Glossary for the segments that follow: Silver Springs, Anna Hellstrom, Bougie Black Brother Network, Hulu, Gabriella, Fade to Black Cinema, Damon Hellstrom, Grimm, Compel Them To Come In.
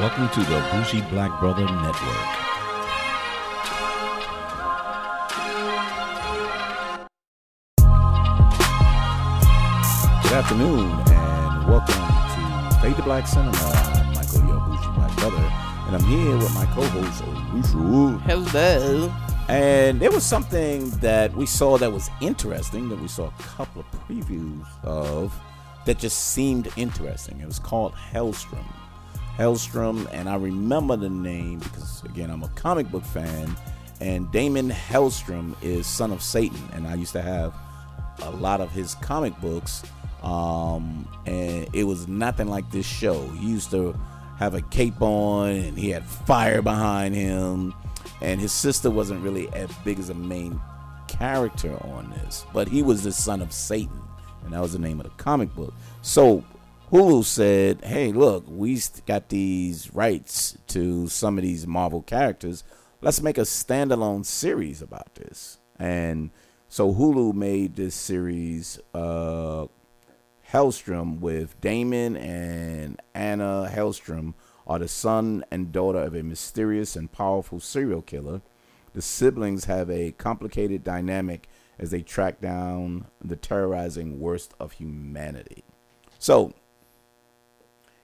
Welcome to the Bougie Black Brother Network. Good afternoon and welcome to Fade to Black Cinema. I'm Michael, your Bougie Black Brother, and I'm here with my co-host, Olushu. Hello. And there was something that we saw that was interesting, that we saw a couple of previews of that just seemed interesting. It was called Hellstrom, and I remember the name because, again, I'm a comic book fan, and Damon Hellstrom is Son of Satan, and I used to have a lot of his comic books. And it was nothing like this show. He used to have a cape on and he had fire behind him, and his sister wasn't really as big as a main character on this, but he was the son of Satan, and that was the name of the comic book. So Hulu said, hey, look, we got these rights to some of these Marvel characters. Let's make a standalone series about this. And so Hulu made this series, Hellstrom, with Damon and Anna Hellstrom are the son and daughter of a mysterious and powerful serial killer. The siblings have a complicated dynamic as they track down the terrorizing worst of humanity. So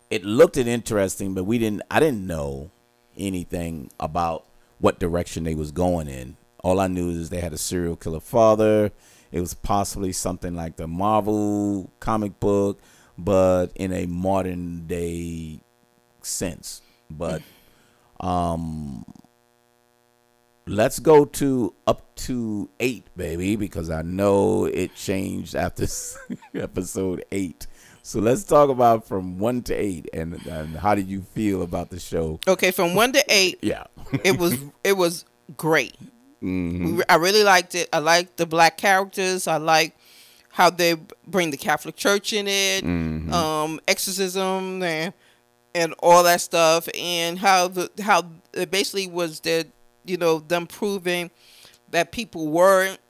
it looked interesting, but I didn't know anything about what direction they was going in. All I knew is they had a serial killer father. It was possibly something like the Marvel comic book, but in a modern day sense. But let's go to up to 8, baby, because I know it changed after episode 8. So let's talk about from 1 to 8, and how did you feel about the show? Okay, from 1 to 8, yeah, it was great. Mm-hmm. I really liked it. I liked the black characters. I like how they bring the Catholic Church in it, mm-hmm. Exorcism and all that stuff, and how it basically was that, you know, them proving that people weren't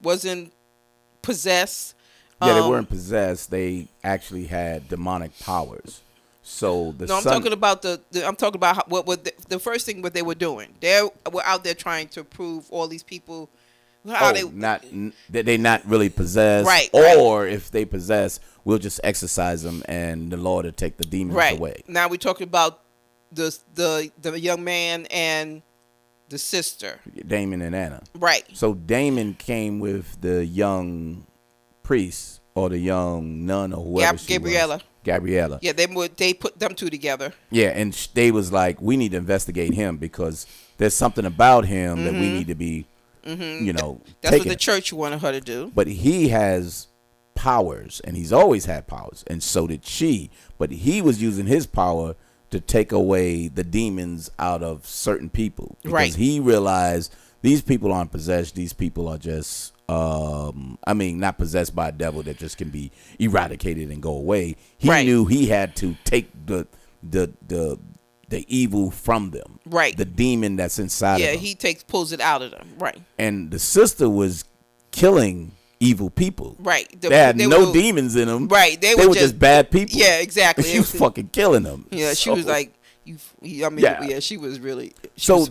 wasn't possessed. Yeah, they weren't possessed. They actually had demonic powers. So I'm talking about what was the first thing what they were doing. They were out there trying to prove all these people they're not really possessed, right? Or right. If they possess, we'll just exorcise them, and the Lord will take the demons away. Now we're talking about the young man and the sister, Damon and Anna, right? So Damon came with the young priest or the young nun or whoever. Gabriella. Yeah, they put them two together. Yeah, and they was like, we need to investigate him because there's something about him, mm-hmm. that we need to be, mm-hmm. you know, that's taking. What the church wanted her to do. But he has powers, and he's always had powers, and so did she. But he was using his power to take away the demons out of certain people. Because he realized these people aren't possessed. These people are just... not possessed by a devil that just can be eradicated and go away. He knew he had to take the evil from them. Right. The demon that's inside of them. Yeah, he pulls it out of them. Right. And the sister was killing evil people. Right. They had no demons in them. Right. They were just bad people. Yeah, exactly. She was fucking killing them. Yeah, she was like, she was really. So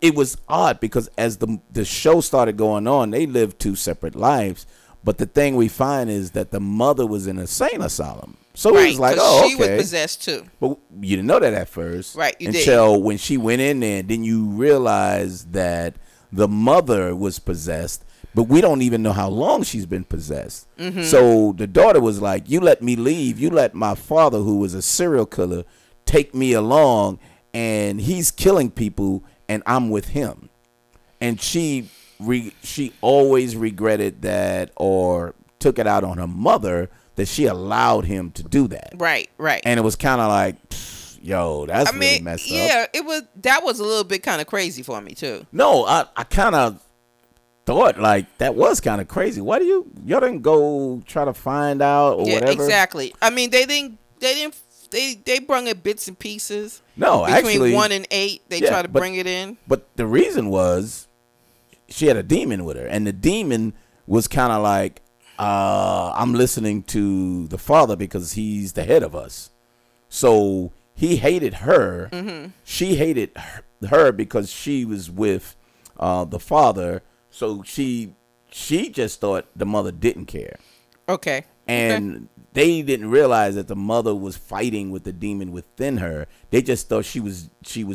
it was odd because as the show started going on, they lived two separate lives. But the thing we find is that the mother was in a sane asylum, so it was like, oh, okay. She was possessed too. But you didn't know that at first, right? Until when she went in there, then you realize that the mother was possessed. But we don't even know how long she's been possessed. Mm-hmm. So the daughter was like, "You let me leave. You let my father, who was a serial killer, take me along, and he's killing people, and I'm with him." And she always regretted that, or took it out on her mother that she allowed him to do that. Right. And it was kind of like, that's really messed up. Yeah, it was. That was a little bit kind of crazy for me too. No, I kind of thought like that was kind of crazy. Why do y'all didn't go try to find out or whatever? Exactly. I mean, they didn't. They brung it bits and pieces. No, between 1 and 8, they try to bring it in. But the reason was she had a demon with her, and the demon was kind of like, "I'm listening to the father because he's the head of us." So he hated her. Mm-hmm. She hated her because she was with the father. So she just thought the mother didn't care. Okay. And they didn't realize that the mother was fighting with the demon within her. They just thought she was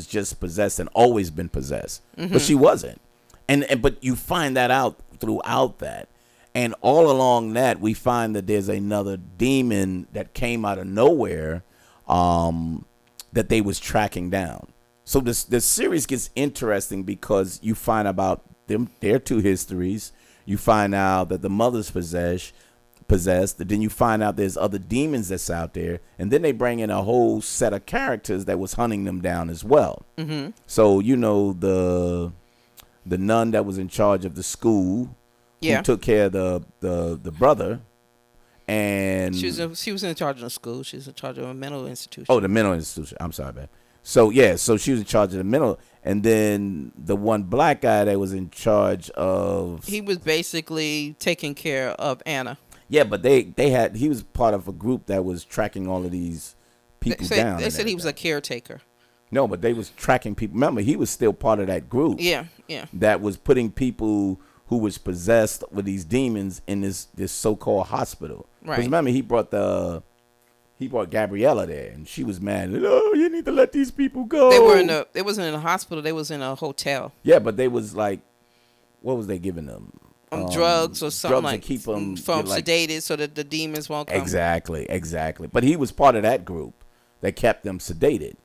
just possessed and always been possessed. Mm-hmm. But she wasn't. But you find that out throughout that. And all along that, we find that there's another demon that came out of nowhere that they was tracking down. So this series gets interesting because you find about them, their two histories. You find out that the mother's possessed. Then you find out there's other demons that's out there. And then they bring in a whole set of characters that was hunting them down as well. Mm-hmm. So, you know, the nun that was in charge of the school. Yeah. Who took care of the brother. And she was in charge of the school. She was in charge of a mental institution. Oh, the mental institution. I'm sorry, man. So, yeah. So she was in charge of the mental. And then the one black guy that was in charge of. He was basically taking care of Anna. Yeah, but he was part of a group that was tracking all of these people down. They said he was a caretaker. No, but they was tracking people. Remember, he was still part of that group. Yeah, yeah. That was putting people who was possessed with these demons in this so-called hospital. Right. Because remember, he brought Gabriella there, and she was mad. Oh, you need to let these people go. They wasn't in a hospital. They was in a hotel. Yeah, but they was like, what was they giving them? Drugs or something, drugs like to keep them from sedated so that the demons won't come. Exactly. But he was part of that group that kept them sedated.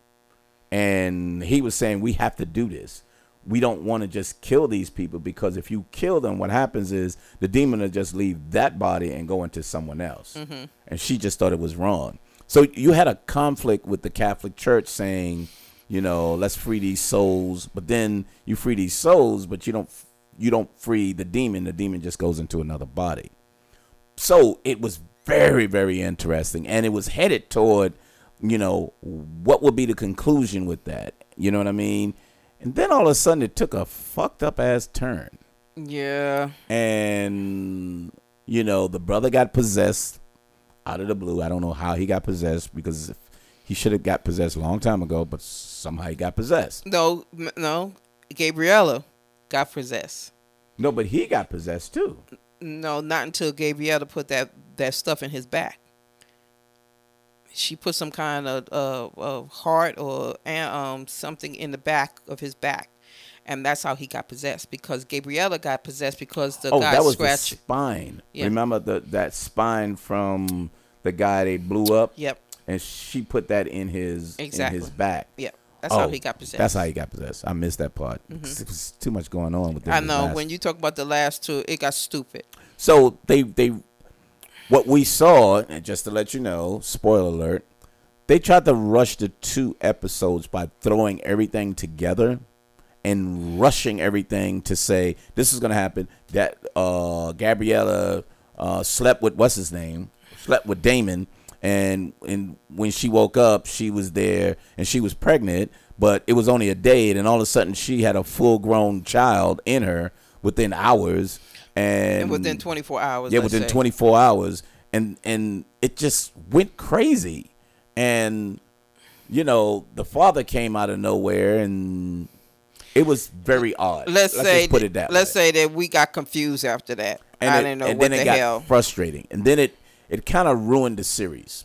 And he was saying, we have to do this. We don't want to just kill these people, because if you kill them, what happens is the demon will just leave that body and go into someone else. Mm-hmm. And she just thought it was wrong. So you had a conflict with the Catholic Church saying, you know, let's free these souls. But then you free these souls, but you don't free the demon. The demon just goes into another body. So it was very, very interesting. And it was headed toward, you know, what would be the conclusion with that? You know what I mean? And then all of a sudden it took a fucked up ass turn. Yeah. And, you know, the brother got possessed out of the blue. I don't know how he got possessed, because he should have got possessed a long time ago, but somehow he got possessed. No. Gabriella got possessed. No, but he got possessed too. No, not until Gabriella put that stuff in his back. She put some kind of heart or something in the back of his back, and that's how he got possessed. Because Gabriella got possessed because the guy that was scratched the spine. Yeah. Remember that spine from the guy they blew up. Yep. And she put that in his back. Yep. That's how he got possessed. That's how he got possessed. I missed that part. Mm-hmm. It was too much going on with this. I know. When you talk about the last two, it got stupid. So what we saw, and just to let you know, spoiler alert, they tried to rush the two episodes by throwing everything together and rushing everything to say this is going to happen. That Gabriella slept with Damon. And when she woke up, she was there and she was pregnant, but it was only a day. And all of a sudden she had a full grown child in her within hours. And within 24 hours. Yeah, within 24 hours. And it just went crazy. And, you know, the father came out of nowhere, and it was very odd. Let's say that we got confused after that. I didn't know what the hell. It got frustrating. And then it kind of ruined the series.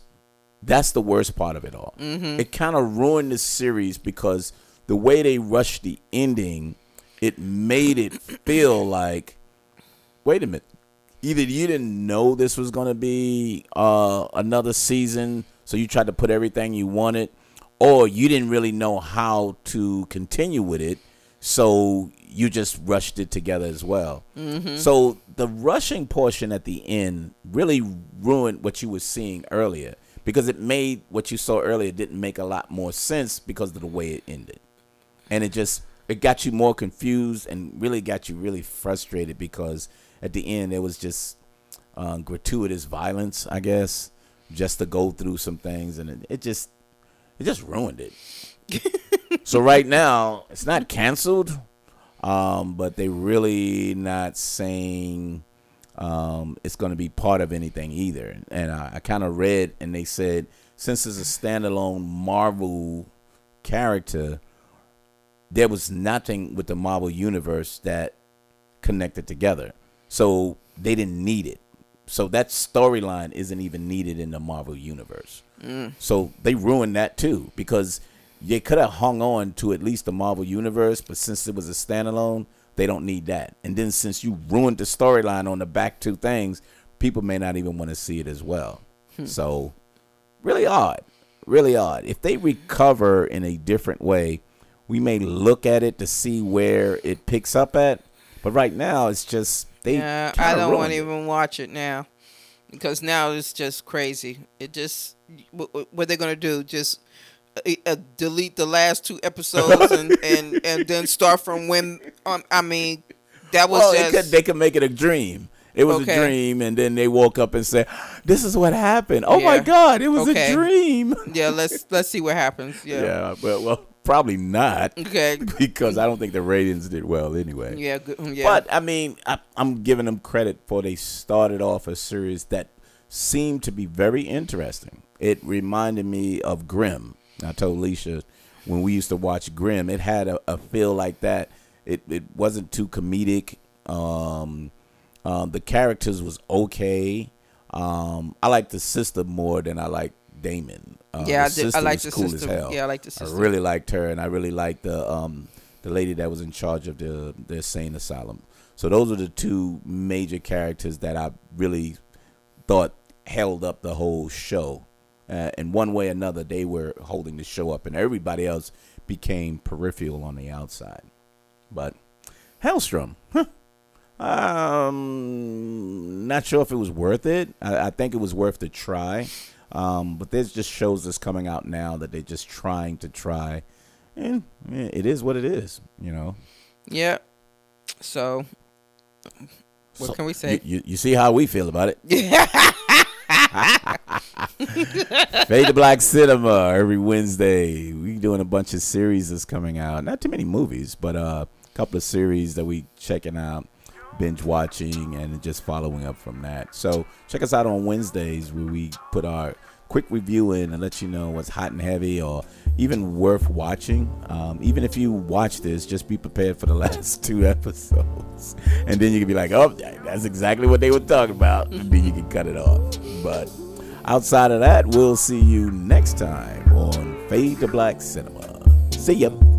That's the worst part of it all. Mm-hmm. It kind of ruined the series because the way they rushed the ending, it made it feel like, wait a minute, either you didn't know this was going to be another season, so you tried to put everything you wanted, or you didn't really know how to continue with it, so you just rushed it together as well. Mm-hmm. So the rushing portion at the end really ruined what you were seeing earlier, because it made what you saw earlier didn't make a lot more sense because of the way it ended. And it got you more confused and really got you really frustrated, because at the end there was just gratuitous violence, I guess, just to go through some things, and it just ruined it. So right now it's not canceled. But they really not saying it's going to be part of anything either. And I kind of read, and they said, since it's a standalone Marvel character, there was nothing with the Marvel universe that connected together. So they didn't need it. So that storyline isn't even needed in the Marvel universe. So they ruined that too, because they could have hung on to at least the Marvel universe, but since it was a standalone, they don't need that. And then since you ruined the storyline on the back two things, people may not even want to see it as well. So really odd, really odd. If they recover in a different way, we may look at it to see where it picks up at. But right now, it's just they. Yeah, I don't want to even watch it now, because now it's just crazy. It just what they're gonna do, just delete the last two episodes and then start from when I mean that was they could make it a dream. It was a dream, and then they woke up and said, this is what happened. Oh my God, it was a dream. Let's see what happens. But well, probably not. Because I don't think the ratings did well anyway. But I mean, I'm giving them credit for they started off a series that seemed to be very interesting. It reminded me of Grimm. I told Leisha when we used to watch Grimm, it had a feel like that. It wasn't too comedic. The characters was okay. I like the sister more than I like Damon. I like the sister. Yeah, I like the sister. I really liked her, and I really liked the lady that was in charge of the insane asylum. So those are the two major characters that I really thought held up the whole show. In one way or another, they were holding the show up, and everybody else became peripheral on the outside. But Hellstrom, not sure if it was worth it. I think it was worth the try. But there's just shows that's coming out now that they're just trying to try, and it is what it is, you know. Yeah. So, what can we say? You see how we feel about it. Fade to Black Cinema every Wednesday. We doing a bunch of series that's coming out. Not too many movies, but a couple of series that we checking out, binge watching, and just following up from that. So check us out on Wednesdays, where we put our quick review in and let you know what's hot and heavy, or even worth watching. Even if you watch this, just be prepared for the last two episodes, and then you can be like, oh, that's exactly what they were talking about, and then you can cut it off. But outside of that, we'll see you next time on Fade to Black Cinema. See ya.